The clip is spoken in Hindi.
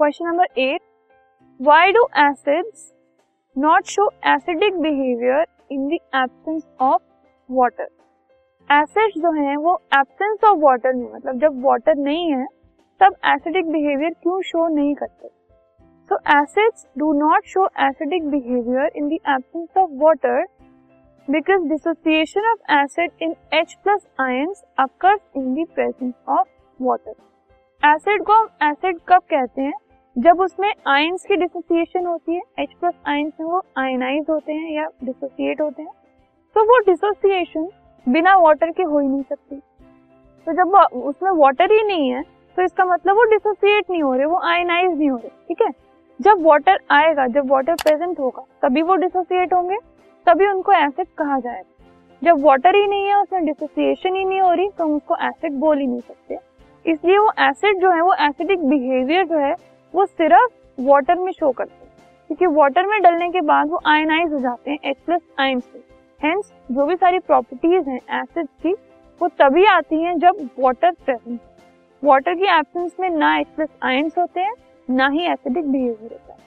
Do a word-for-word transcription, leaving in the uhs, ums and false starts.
Question number eight, why do acids not show acidic behaviour in the absence of water? Acids जो हैं वो एब्सेंस ऑफ वाटर में, मतलब जब वाटर नहीं है तब एसिडिक बिहेवियर क्यों शो नहीं करते? So acids do not show acidic behaviour in the absence of water because dissociation of acid in H plus ions occurs in the presence of water. Acid को हम एसिड कब कहते हैं? जब उसमें आयंस की डिसोसिएशन होती है, H प्लस आयंस में वो आयनाइज होते हैं या डिसोसिएट होते हैं, तो वो डिसोसिएशन बिना वाटर के हो ही नहीं सकती। तो जब उसमें वाटर ही नहीं है तो इसका मतलब वो डिसोसिएट नहीं हो रहे, वो आयनाइज नहीं हो रहे, ठीक है। जब वाटर आएगा, जब वाटर प्रेजेंट होगा तभी वो डिसोसिएट होंगे, तभी उनको एसिड कहा जाएगा। जब वाटर ही नहीं है, उसमें डिसोसिएशन ही नहीं हो रही, तो हम उसको एसिड बोल ही नहीं सकते। इसलिए वो एसिड जो है, वो एसिडिक बिहेवियर जो है वो सिर्फ वाटर में शो करते हैं, क्योंकि वाटर में डलने के बाद वो आयनाइज हो जाते हैं H प्लस आयन से। Hence, जो भी सारी प्रॉपर्टीज हैं एसिड्स की वो तभी आती हैं जब वाटर प्रेजेंट। वाटर की एब्सेंस में ना H प्लस आयंस होते हैं, ना ही एसिडिक बिहेवियर होता है।